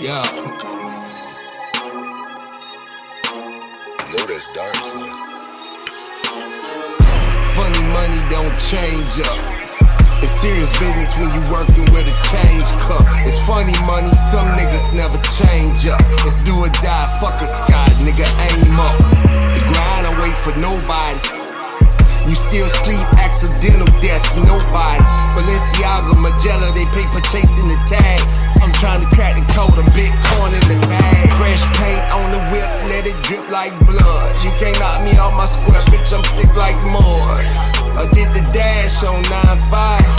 Yeah. Notice darkly. Funny money don't change up. It's serious business when you working with a change cup. It's funny money, some niggas never change up. It's do or die, fuck a sky, nigga aim up. The grind, I wait for nobody. You still sleep, accidental deaths, nobody. Balenciaga, Magella, they paper chasing the tag. I'm trying to crack the code, I'm Bitcoin in the bag. Fresh paint on the whip, let it drip like blood. You can't knock me off my square, bitch, I'm thick like mud. I did the dash on 9-5.